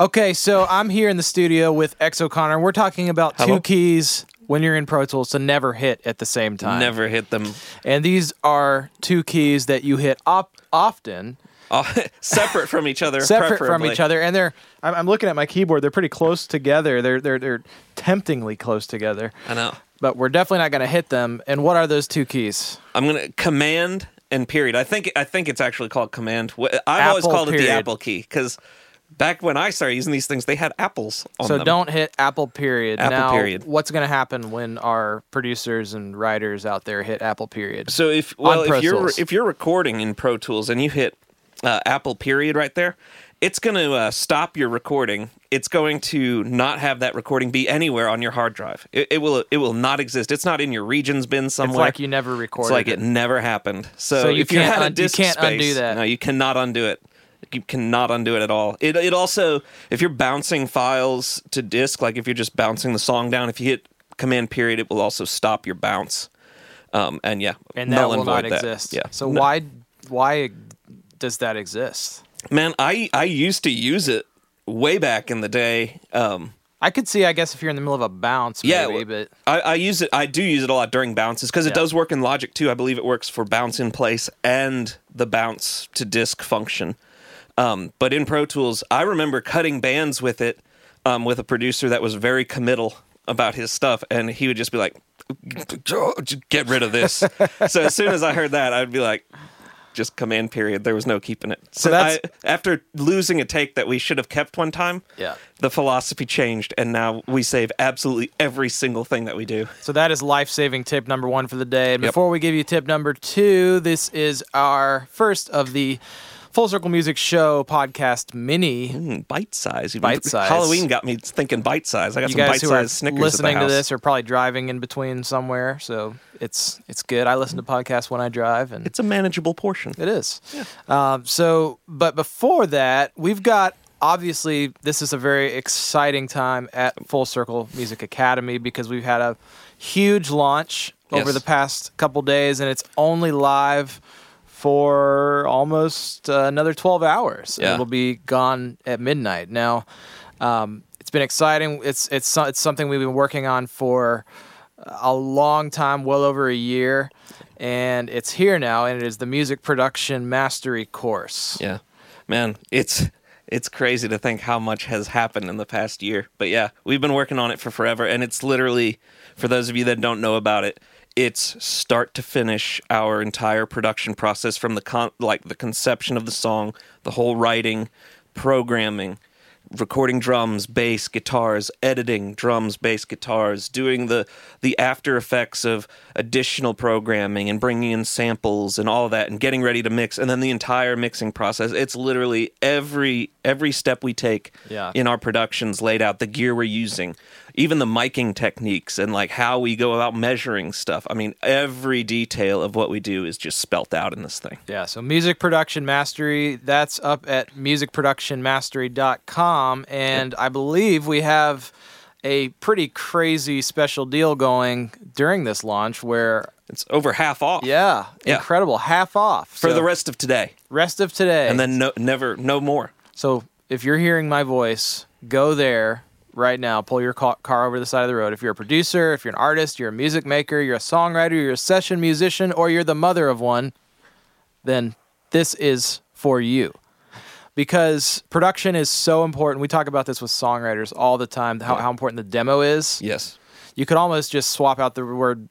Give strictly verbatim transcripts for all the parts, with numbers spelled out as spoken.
Okay, so I'm here in the studio with X O'Connor. We're talking about Hello. two keys when you're in Pro Tools to never hit at the same time. Never hit them. And these are two keys that you hit op- often. Uh, separate from each other, separate preferably. from each other, and they're. I'm, I'm looking at my keyboard. They're pretty close together. They're they're they're temptingly close together. I know, but we're definitely not going to hit them. And what are those two keys? I'm going to command and period. I think I think it's actually called command. I've Apple always called period. it the Apple key because back when I started using these things, they had apples on so them. So don't hit Apple period. Apple now, period. What's going to happen when our producers and writers out there hit Apple period? So if well if you're Tools. if you're recording in Pro Tools and you hit Uh, Apple period right there, it's going to uh, stop your recording. It's going to not have that recording be anywhere on your hard drive. It, it will it will not exist. It's not in your regions bin somewhere. It's like you never recorded. It's like it, it never happened. So, so you if you had a disk un- you can't space, undo that. No, you cannot undo it. You cannot undo it at all. It it also, if you're bouncing files to disk, like if you're just bouncing the song down, if you hit command period, it will also stop your bounce. Um, and yeah, and that will not that. exist. Yeah. So no. why why does that exist? Man, I, I used to use it way back in the day. Um, I could see, I guess, if you're in the middle of a bounce, maybe, yeah, but... I, I use it, I do use it a lot during bounces, because yeah. it does work in Logic, too. I believe it works for bounce in place and the bounce to disk function. Um, but in Pro Tools, I remember cutting bands with it, um, with a producer that was very committal about his stuff, and he would just be like, get rid of this. So as soon as I heard that, I'd be like... just command period. There was no keeping it. So, so that's I, after losing a take that we should have kept one time. Yeah, the philosophy changed, and now we save absolutely every single thing that we do. So that is life-saving tip number one for the day. And yep. before we give you tip number two, this is our first of the Full Circle Music Show podcast mini mm, bite size. Even bite size. Halloween got me thinking bite size. I got you some bite size Snickers. Listening at the house. to this are probably driving in between somewhere, so. It's it's good. I listen to podcasts when I drive, and it's a manageable portion. It is. Yeah. Um, so, but before that, we've got obviously this is a very exciting time at Full Circle Music Academy because we've had a huge launch yes. over the past couple days, and it's only live for almost uh, another twelve hours. Yeah. It'll be gone at midnight. Now, um, it's been exciting. It's it's it's something we've been working on for a long time, well over a year, and it's here now, and it is the Music Production Mastery Course. Yeah. Man, it's it's crazy to think how much has happened in the past year. But yeah, we've been working on it for forever, and it's literally, for those of you that don't know about it, it's start to finish our entire production process from the con- like the conception of the song, the whole writing, programming, recording drums, bass, guitars, editing drums, bass, guitars, doing the the after effects of additional programming and bringing in samples and all that and getting ready to mix, and then the entire mixing process. It's literally every every step we take yeah. in our productions laid out, the gear we're using, even the miking techniques and like how we go about measuring stuff. I mean, every detail of what we do is just spelt out in this thing. Yeah, so Music Production Mastery, that's up at music production mastery dot com. And I believe we have a pretty crazy special deal going during this launch where... It's over half off. Yeah, yeah. Incredible. Half off. For so, the rest of today. Rest of today. And then no, never, no more. So if you're hearing my voice, go there right now. Pull your car over to the side of the road. If you're a producer, if you're an artist, you're a music maker, you're a songwriter, you're a session musician, or you're the mother of one, then this is for you. Because production is so important. We talk about this with songwriters all the time, how, how important the demo is. Yes. You could almost just swap out the word,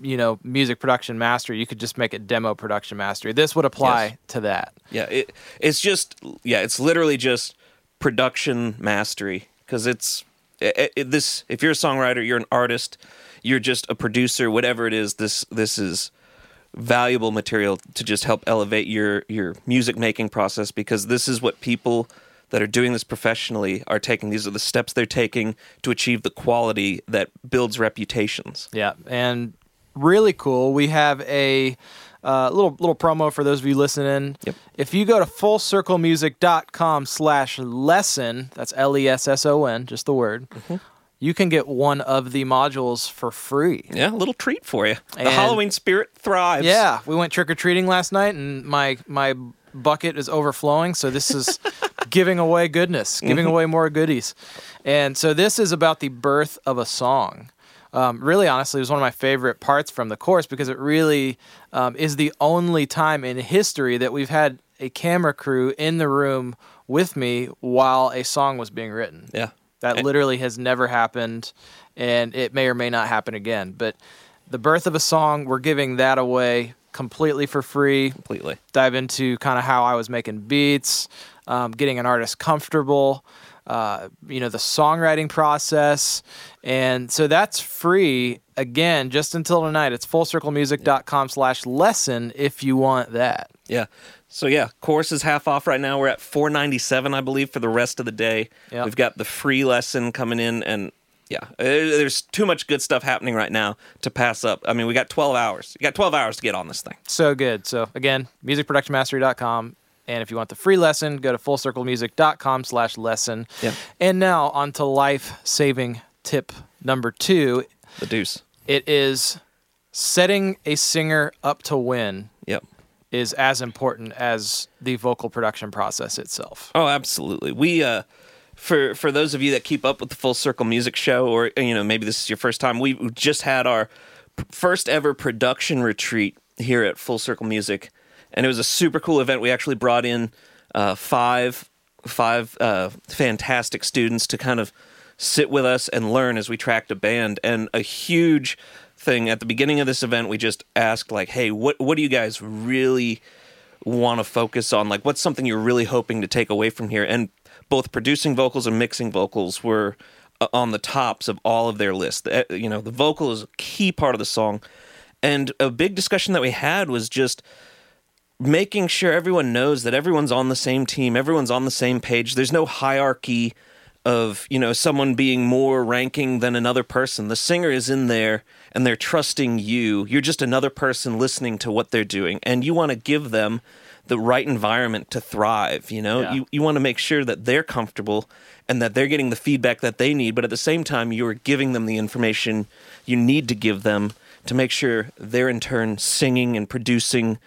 you know, music production mastery. You could just make it demo production mastery. This would apply yes. to that. Yeah, it, it's just, yeah, it's literally just production mastery. Because it's, it, it, this, if you're a songwriter, you're an artist, you're just a producer, whatever it is, this this is... valuable material to just help elevate your your music making process, because this is what people that are doing this professionally are taking. These are the steps they're taking to achieve the quality that builds reputations. Yeah, and really cool. We have a uh, little little promo for those of you listening. Yep. If you go to full circle music dot com slash lesson, that's L E S S O N, just the word. Mm-hmm. You can get one of the modules for free. Yeah, a little treat for you. And the Halloween spirit thrives. Yeah, we went trick-or-treating last night, and my my bucket is overflowing, so this is giving away goodness, giving mm-hmm. away more goodies. And so this is about the birth of a song. Um, really, honestly, it was one of my favorite parts from the course because it really um, is the only time in history that we've had a camera crew in the room with me while a song was being written. Yeah. That literally has never happened, and it may or may not happen again. But the birth of a song, we're giving that away completely for free. Completely. Dive into kind of how I was making beats, um, getting an artist comfortable, uh, you know, the songwriting process. And so that's free, again, just until tonight. It's full circle music dot com slash lesson if you want that. Yeah. So, yeah, course is half off right now. We're at four ninety-seven, I believe, for the rest of the day. Yep. We've got the free lesson coming in, and, yeah, there's too much good stuff happening right now to pass up. I mean, we got twelve hours. You got twelve hours to get on this thing. So good. So, again, music production mastery dot com, and if you want the free lesson, go to full circle music dot com slash lesson. Yep. And now on to life-saving tip number two. The deuce. It is setting a singer up to win. Yep. Is as important as the vocal production process itself. Oh, absolutely. We, uh, for for those of you that keep up with the Full Circle Music Show, or you know maybe this is your first time, we just had our first ever production retreat here at Full Circle Music, and it was a super cool event. We actually brought in uh, five five uh, fantastic students to kind of sit with us and learn as we tracked a band, and a huge thing at the beginning of this event we just asked, like, hey, what what do you guys really want to focus on? Like, what's something you're really hoping to take away from here? And both producing vocals and mixing vocals were on the tops of all of their lists. You know, the vocal is a key part of the song, and a big discussion that we had was just making sure everyone knows that everyone's on the same team, everyone's on the same page. There's no hierarchy of, you know, someone being more ranking than another person. The singer is in there, and they're trusting you. You're just another person listening to what they're doing, and you want to give them the right environment to thrive, you know? Yeah. You you want to make sure that they're comfortable and that they're getting the feedback that they need, but at the same time, you are giving them the information you need to give them to make sure they're in turn singing and producing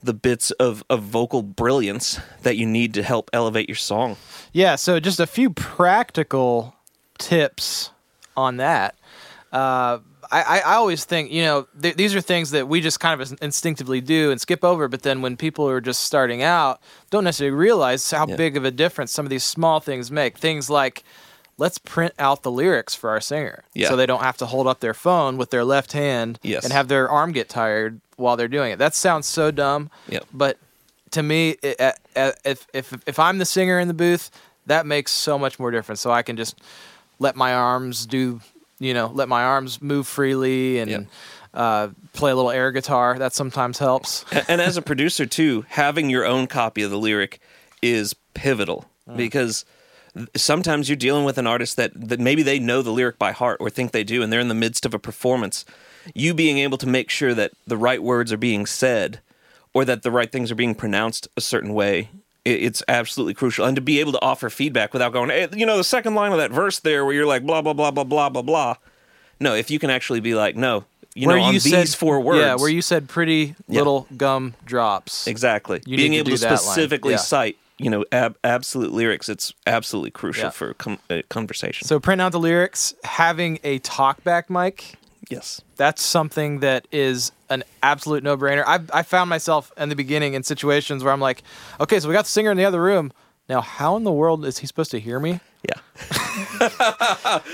the bits of, of vocal brilliance that you need to help elevate your song. Yeah, so just a few practical tips on that. Uh, I, I always think, you know, th- these are things that we just kind of instinctively do and skip over, but then when people who are just starting out don't necessarily realize how yeah. big of a difference some of these small things make. Things like, let's print out the lyrics for our singer yeah. so they don't have to hold up their phone with their left hand yes. and have their arm get tired while they're doing it. That sounds so dumb, yep. but to me, it, uh, uh, if if if I'm the singer in the booth, that makes so much more difference. So I can just let my arms do, you know, let my arms move freely and yep. uh, play a little air guitar. That sometimes helps. And as a producer, too, having your own copy of the lyric is pivotal uh. because sometimes you're dealing with an artist that, that maybe they know the lyric by heart or think they do, and they're in the midst of a performance. You being able to make sure that the right words are being said or that the right things are being pronounced a certain way, it, it's absolutely crucial. And to be able to offer feedback without going, hey, you know, the second line of that verse there where you're like, blah, blah, blah, blah, blah, blah, blah. No, if you can actually be like, no, you where know, you on said, these four words. Yeah, where you said pretty yeah. little gum drops. Exactly. You being able to, to specifically yeah. cite. You know, ab- absolute lyrics, it's absolutely crucial yeah. for com- uh, conversation. So print out the lyrics, having a talkback mic. Yes. That's something that is an absolute no-brainer. I I found myself in the beginning in situations where I'm like, okay, so we got the singer in the other room. Now, how in the world is he supposed to hear me? Yeah.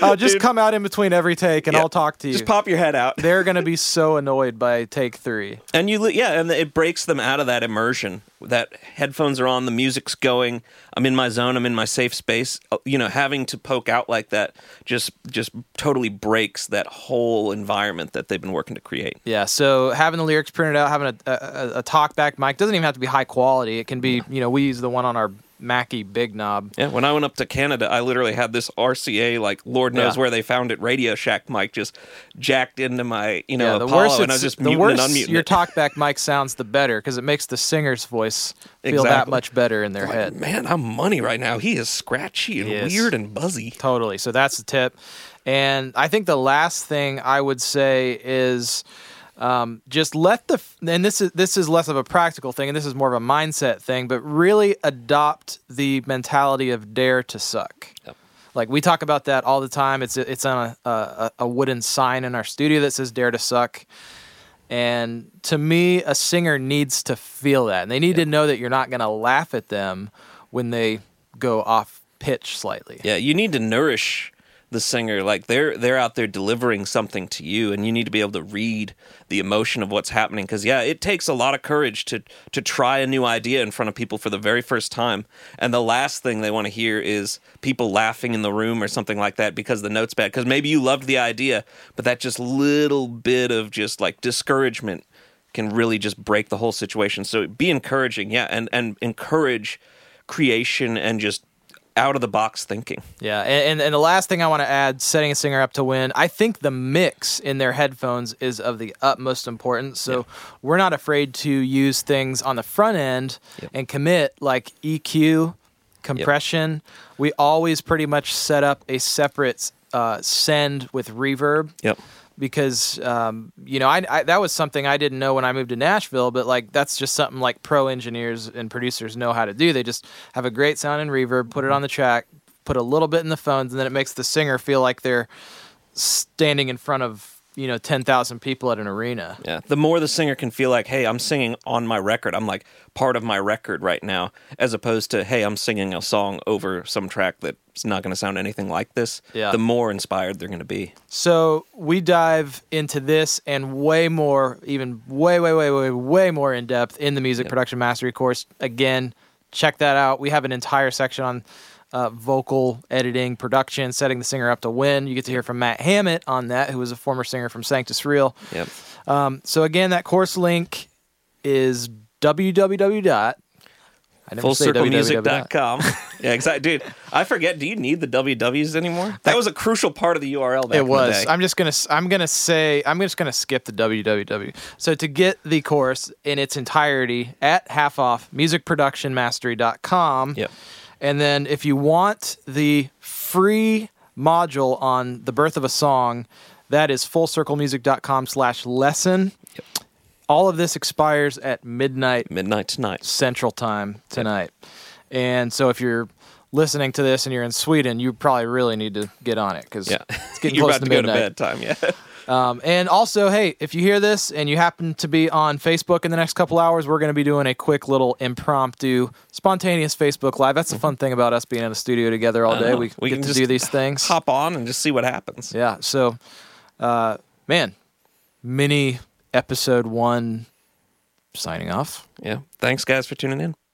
I'll just Dude. come out in between every take, and yep. I'll talk to you. Just pop your head out. They're going to be so annoyed by take three. And you, yeah, and it breaks them out of that immersion. That headphones are on, the music's going. I'm in my zone. I'm in my safe space. You know, having to poke out like that just just totally breaks that whole environment that they've been working to create. Yeah. So having the lyrics printed out, having a, a, a talkback mic doesn't even have to be high quality. It can be. You know, we use the one on our Mackie Big Knob. Yeah, when I went up to Canada, I literally had this R C A, like, Lord knows yeah. where they found it, Radio Shack mic just jacked into my, you know, yeah, the Apollo, worse and I was just muting and unmuting your it. Talkback mic sounds, the better, because it makes the singer's voice feel exactly. that much better in their like, head. Man, I'm money right now. He is scratchy and yes. weird and buzzy. Totally. So that's the tip. And I think the last thing I would say is Um, just let the, and this is, this is less of a practical thing, and this is more of a mindset thing, but really adopt the mentality of dare to suck. Yep. Like, we talk about that all the time. It's, it's on a, a, a wooden sign in our studio that says dare to suck. And to me, a singer needs to feel that. And they need yeah. to know that you're not going to laugh at them when they go off pitch slightly. Yeah, you need to nourish the singer. Like, they're they're out there delivering something to you, and you need to be able to read the emotion of what's happening. Because, yeah, it takes a lot of courage to to try a new idea in front of people for the very first time. And the last thing they want to hear is people laughing in the room or something like that because the note's bad. Because maybe you loved the idea, but that just little bit of just, like, discouragement can really just break the whole situation. So be encouraging, yeah, and, and encourage creation and just out-of-the-box thinking. Yeah, and, and the last thing I want to add, setting a singer up to win, I think the mix in their headphones is of the utmost importance, so yeah. we're not afraid to use things on the front end yep. and commit, like E Q, compression. Yep. We always pretty much set up a separate uh, send with reverb. Yep. Because, um, you know, I, I, that was something I didn't know when I moved to Nashville, but, like, that's just something, like, pro engineers and producers know how to do. They just have a great sound and reverb, put it on the track, put a little bit in the phones, and then it makes the singer feel like they're standing in front of, you know, ten thousand people at an arena. Yeah, the more the singer can feel like, hey, I'm singing on my record. I'm, like, part of my record right now, as opposed to, hey, I'm singing a song over some track that it's not going to sound anything like this, yeah. the more inspired they're going to be. So we dive into this and way more, even way, way, way, way, way more in depth in the Music yep. Production Mastery course. Again, check that out. We have an entire section on uh, vocal editing, production, setting the singer up to win. You get to hear from Matt Hammett on that, who was a former singer from Sanctus Real. Yep. Um, so again, that course link is www. full circle music dot com. Yeah, exactly. Dude, I forget, do you need the W Ws anymore? That was a crucial part of the U R L back in the day. It was. I'm just going to I'm going to say I'm just going to skip the www. So to get the course in its entirety at half off, music production mastery dot com. Yep. And then if you want the free module on the birth of a song, that is full circle music dot com slash lesson. Yep. All of this expires at midnight. Midnight tonight. Central time tonight. Yep. And so if you're listening to this and you're in Sweden, you probably really need to get on it because yeah. it's getting close to midnight. You're about to go to bedtime, yeah. um, and also, hey, if you hear this and you happen to be on Facebook in the next couple hours, we're going to be doing a quick little impromptu, spontaneous Facebook Live. That's the fun thing about us being in the studio together all day. We, we get to do these things. Hop on and just see what happens. Yeah. So, uh, man, many... Episode one, signing off. Yeah. Thanks, guys, for tuning in.